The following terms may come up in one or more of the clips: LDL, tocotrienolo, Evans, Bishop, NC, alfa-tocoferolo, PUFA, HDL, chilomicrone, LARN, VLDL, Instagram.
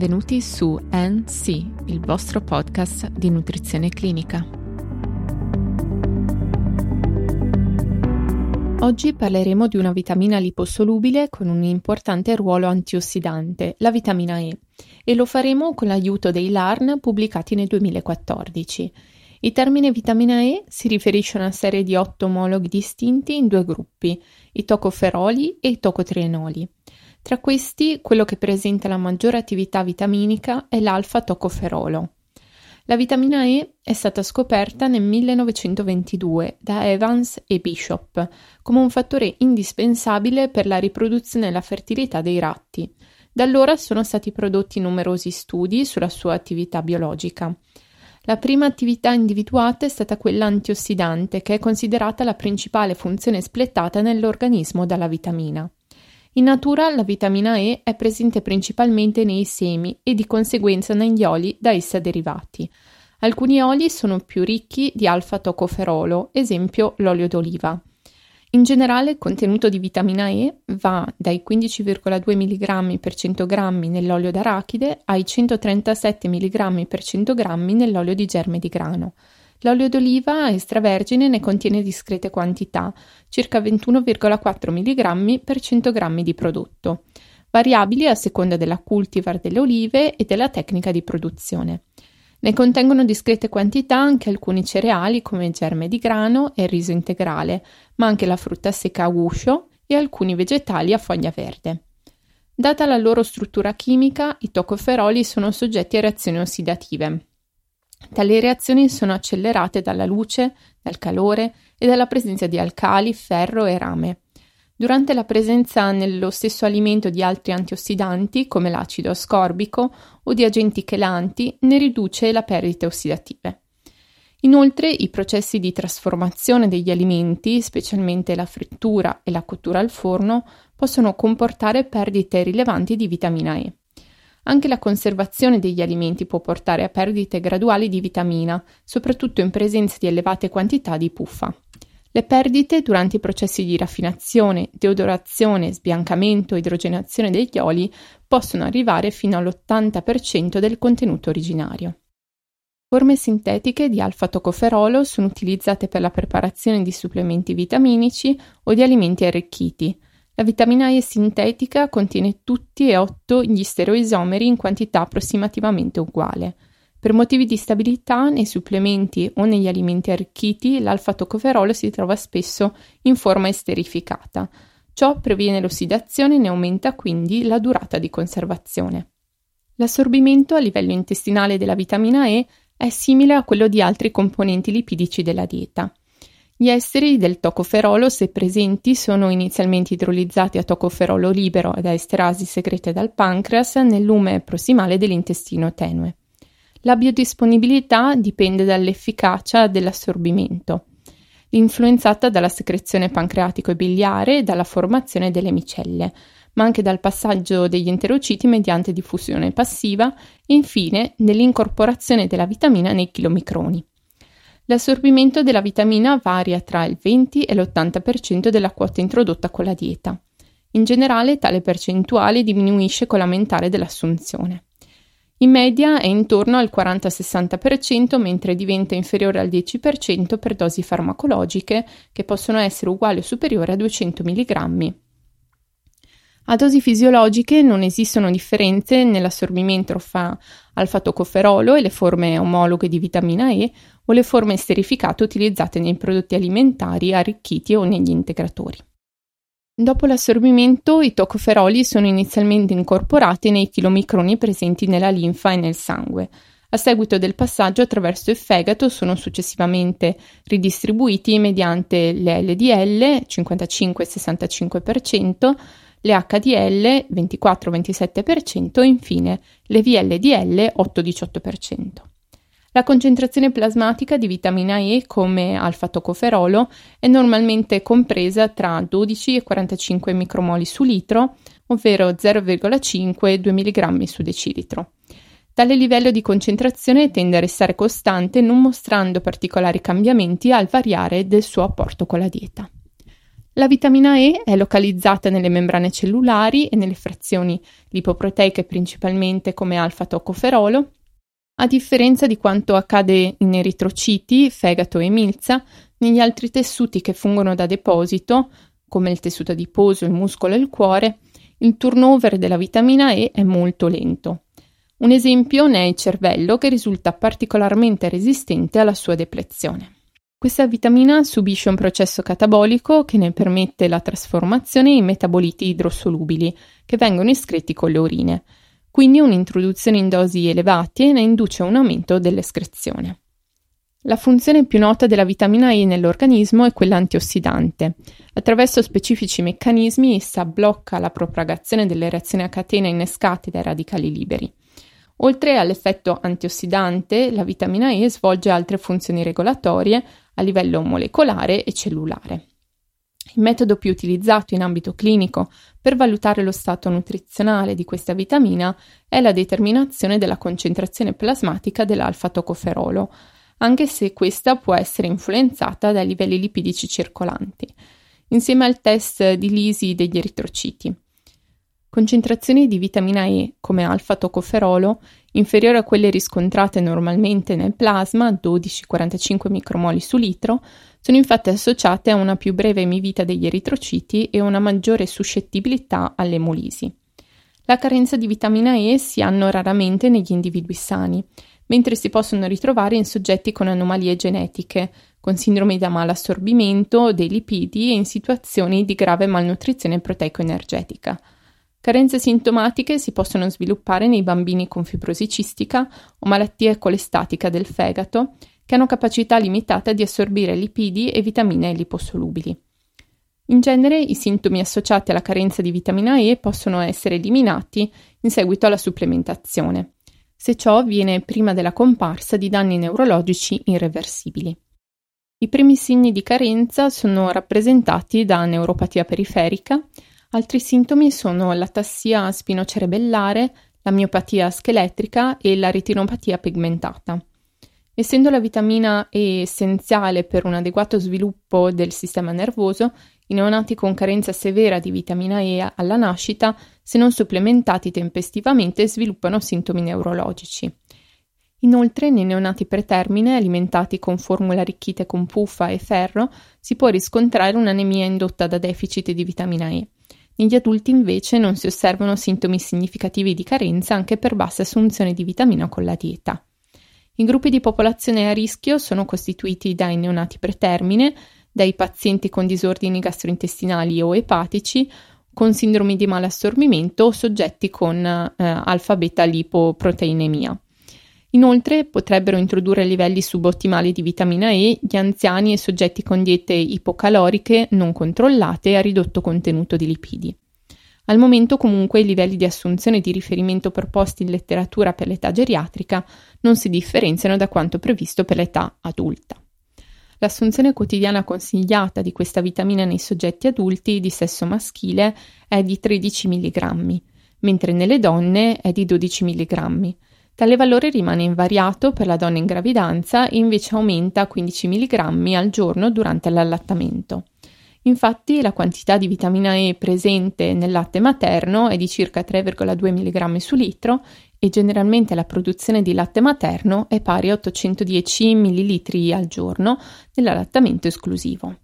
benvenuti su NC, il vostro podcast di nutrizione clinica. Oggi parleremo di una vitamina liposolubile con un importante ruolo antiossidante, la vitamina E, e lo faremo con l'aiuto dei LARN pubblicati nel 2014. Il termine vitamina E si riferisce a una serie di 8 omologhi distinti in due gruppi, i tocoferoli e i tocotrienoli. Tra questi, quello che presenta la maggiore attività vitaminica è l'alfa-tocoferolo. La vitamina E è stata scoperta nel 1922 da Evans e Bishop come un fattore indispensabile per la riproduzione e la fertilità dei ratti. Da allora sono stati prodotti numerosi studi sulla sua attività biologica. La prima attività individuata è stata quella antiossidante, che è considerata la principale funzione espletata nell'organismo dalla vitamina. In natura la vitamina E è presente principalmente nei semi e di conseguenza negli oli da essa derivati. Alcuni oli sono più ricchi di alfa-tocoferolo, esempio l'olio d'oliva. In generale il contenuto di vitamina E va dai 15,2 mg per 100 g nell'olio d'arachide ai 137 mg per 100 g nell'olio di germe di grano. L'olio d'oliva extravergine ne contiene discrete quantità, circa 21,4 mg per 100 g di prodotto, variabili a seconda della cultivar delle olive e della tecnica di produzione. Ne contengono discrete quantità anche alcuni cereali come germe di grano e riso integrale, ma anche la frutta secca a guscio e alcuni vegetali a foglia verde. Data la loro struttura chimica, i tocoferoli sono soggetti a reazioni ossidative. Tali reazioni sono accelerate dalla luce, dal calore e dalla presenza di alcali, ferro e rame. Durante la presenza nello stesso alimento di altri antiossidanti, come l'acido ascorbico o di agenti chelanti, ne riduce la perdita ossidativa. Inoltre, i processi di trasformazione degli alimenti, specialmente la frittura e la cottura al forno, possono comportare perdite rilevanti di vitamina E. Anche la conservazione degli alimenti può portare a perdite graduali di vitamina, soprattutto in presenza di elevate quantità di PUFA. Le perdite durante i processi di raffinazione, deodorazione, sbiancamento e idrogenazione degli oli possono arrivare fino all'80% del contenuto originario. Forme sintetiche di alfa-tocoferolo sono utilizzate per la preparazione di supplementi vitaminici o di alimenti arricchiti. La vitamina E sintetica contiene tutti e 8 gli stereoisomeri in quantità approssimativamente uguale. Per motivi di stabilità, nei supplementi o negli alimenti arricchiti, l'alfa-tocoferolo si trova spesso in forma esterificata. Ciò previene l'ossidazione e ne aumenta quindi la durata di conservazione. L'assorbimento a livello intestinale della vitamina E è simile a quello di altri componenti lipidici della dieta. Gli esteri del tocoferolo, se presenti, sono inizialmente idrolizzati a tocoferolo libero da esterasi secrete dal pancreas nel lume prossimale dell'intestino tenue. La biodisponibilità dipende dall'efficacia dell'assorbimento, influenzata dalla secrezione pancreatico e biliare e dalla formazione delle micelle, ma anche dal passaggio degli enterociti mediante diffusione passiva e infine nell'incorporazione della vitamina nei chilomicroni. L'assorbimento della vitamina varia tra il 20 e l'80% della quota introdotta con la dieta. In generale tale percentuale diminuisce con l'aumentare dell'assunzione. In media è intorno al 40-60%, mentre diventa inferiore al 10% per dosi farmacologiche che possono essere uguali o superiori a 200 mg. A dosi fisiologiche non esistono differenze nell'assorbimento fra alfa-tocoferolo e le forme omologhe di vitamina E o le forme esterificate utilizzate nei prodotti alimentari arricchiti o negli integratori. Dopo l'assorbimento, i tocoferoli sono inizialmente incorporati nei chilomicroni presenti nella linfa e nel sangue. A seguito del passaggio attraverso il fegato sono successivamente ridistribuiti mediante le LDL 55-65%, le HDL 24-27% e infine le VLDL 8-18%. La concentrazione plasmatica di vitamina E come alfa-tocoferolo è normalmente compresa tra 12 e 45 micromoli su litro, ovvero 0,5 e 2 mg su decilitro. Tale livello di concentrazione tende a restare costante, non mostrando particolari cambiamenti al variare del suo apporto con la dieta. La vitamina E è localizzata nelle membrane cellulari e nelle frazioni lipoproteiche, principalmente come alfa-tocoferolo, a differenza di quanto accade in eritrociti, fegato e milza, negli altri tessuti che fungono da deposito, come il tessuto adiposo, il muscolo e il cuore, il turnover della vitamina E è molto lento. Un esempio ne è il cervello, che risulta particolarmente resistente alla sua deplezione. Questa vitamina subisce un processo catabolico che ne permette la trasformazione in metaboliti idrosolubili, che vengono escreti con le urine. Quindi un'introduzione in dosi elevate ne induce un aumento dell'escrezione. La funzione più nota della vitamina E nell'organismo è quella antiossidante. Attraverso specifici meccanismi essa blocca la propagazione delle reazioni a catena innescate dai radicali liberi. Oltre all'effetto antiossidante, la vitamina E svolge altre funzioni regolatorie a livello molecolare e cellulare. Il metodo più utilizzato in ambito clinico per valutare lo stato nutrizionale di questa vitamina è la determinazione della concentrazione plasmatica dell'alfa-tocoferolo, anche se questa può essere influenzata dai livelli lipidici circolanti, insieme al test di Lisi degli eritrociti. Concentrazioni di vitamina E, come alfa-tocoferolo, inferiori a quelle riscontrate normalmente nel plasma, 12-45 micromoli su litro, sono infatti associate a una più breve emivita degli eritrociti e una maggiore suscettibilità all'emolisi. La carenza di vitamina E si hanno raramente negli individui sani, mentre si possono ritrovare in soggetti con anomalie genetiche, con sindrome da malassorbimento dei lipidi e in situazioni di grave malnutrizione proteico-energetica. Carenze sintomatiche si possono sviluppare nei bambini con fibrosi cistica o malattia colestatica del fegato, che hanno capacità limitata di assorbire lipidi e vitamine liposolubili. In genere, i sintomi associati alla carenza di vitamina E possono essere eliminati in seguito alla supplementazione, se ciò avviene prima della comparsa di danni neurologici irreversibili. I primi segni di carenza sono rappresentati da neuropatia periferica. Altri sintomi sono l'atassia spinocerebellare, la miopatia scheletrica e la retinopatia pigmentata. Essendo la vitamina E essenziale per un adeguato sviluppo del sistema nervoso, i neonati con carenza severa di vitamina E alla nascita, se non supplementati tempestivamente, sviluppano sintomi neurologici. Inoltre, nei neonati pretermine, alimentati con formule arricchite con PUFA e ferro, si può riscontrare un'anemia indotta da deficit di vitamina E. Negli adulti invece non si osservano sintomi significativi di carenza anche per bassa assunzione di vitamina con la dieta. I gruppi di popolazione a rischio sono costituiti dai neonati pretermine, dai pazienti con disordini gastrointestinali o epatici, con sindromi di malassorbimento o soggetti con alfa-beta-lipoproteinemia. Inoltre potrebbero introdurre livelli subottimali di vitamina E gli anziani e soggetti con diete ipocaloriche non controllate a ridotto contenuto di lipidi. Al momento comunque i livelli di assunzione di riferimento proposti in letteratura per l'età geriatrica non si differenziano da quanto previsto per l'età adulta. L'assunzione quotidiana consigliata di questa vitamina nei soggetti adulti di sesso maschile è di 13 mg, mentre nelle donne è di 12 mg. Tale valore rimane invariato per la donna in gravidanza e invece aumenta a 15 mg al giorno durante l'allattamento. Infatti la quantità di vitamina E presente nel latte materno è di circa 3,2 mg su litro e generalmente la produzione di latte materno è pari a 810 ml al giorno nell'allattamento esclusivo.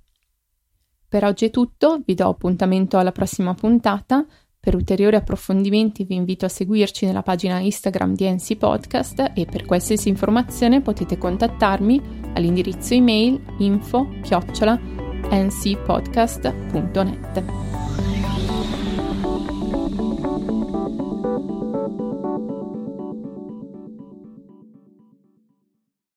Per oggi è tutto, vi do appuntamento alla prossima puntata. Per ulteriori approfondimenti vi invito a seguirci nella pagina Instagram di NC Podcast e per qualsiasi informazione potete contattarmi all'indirizzo email info@ncpodcast.net.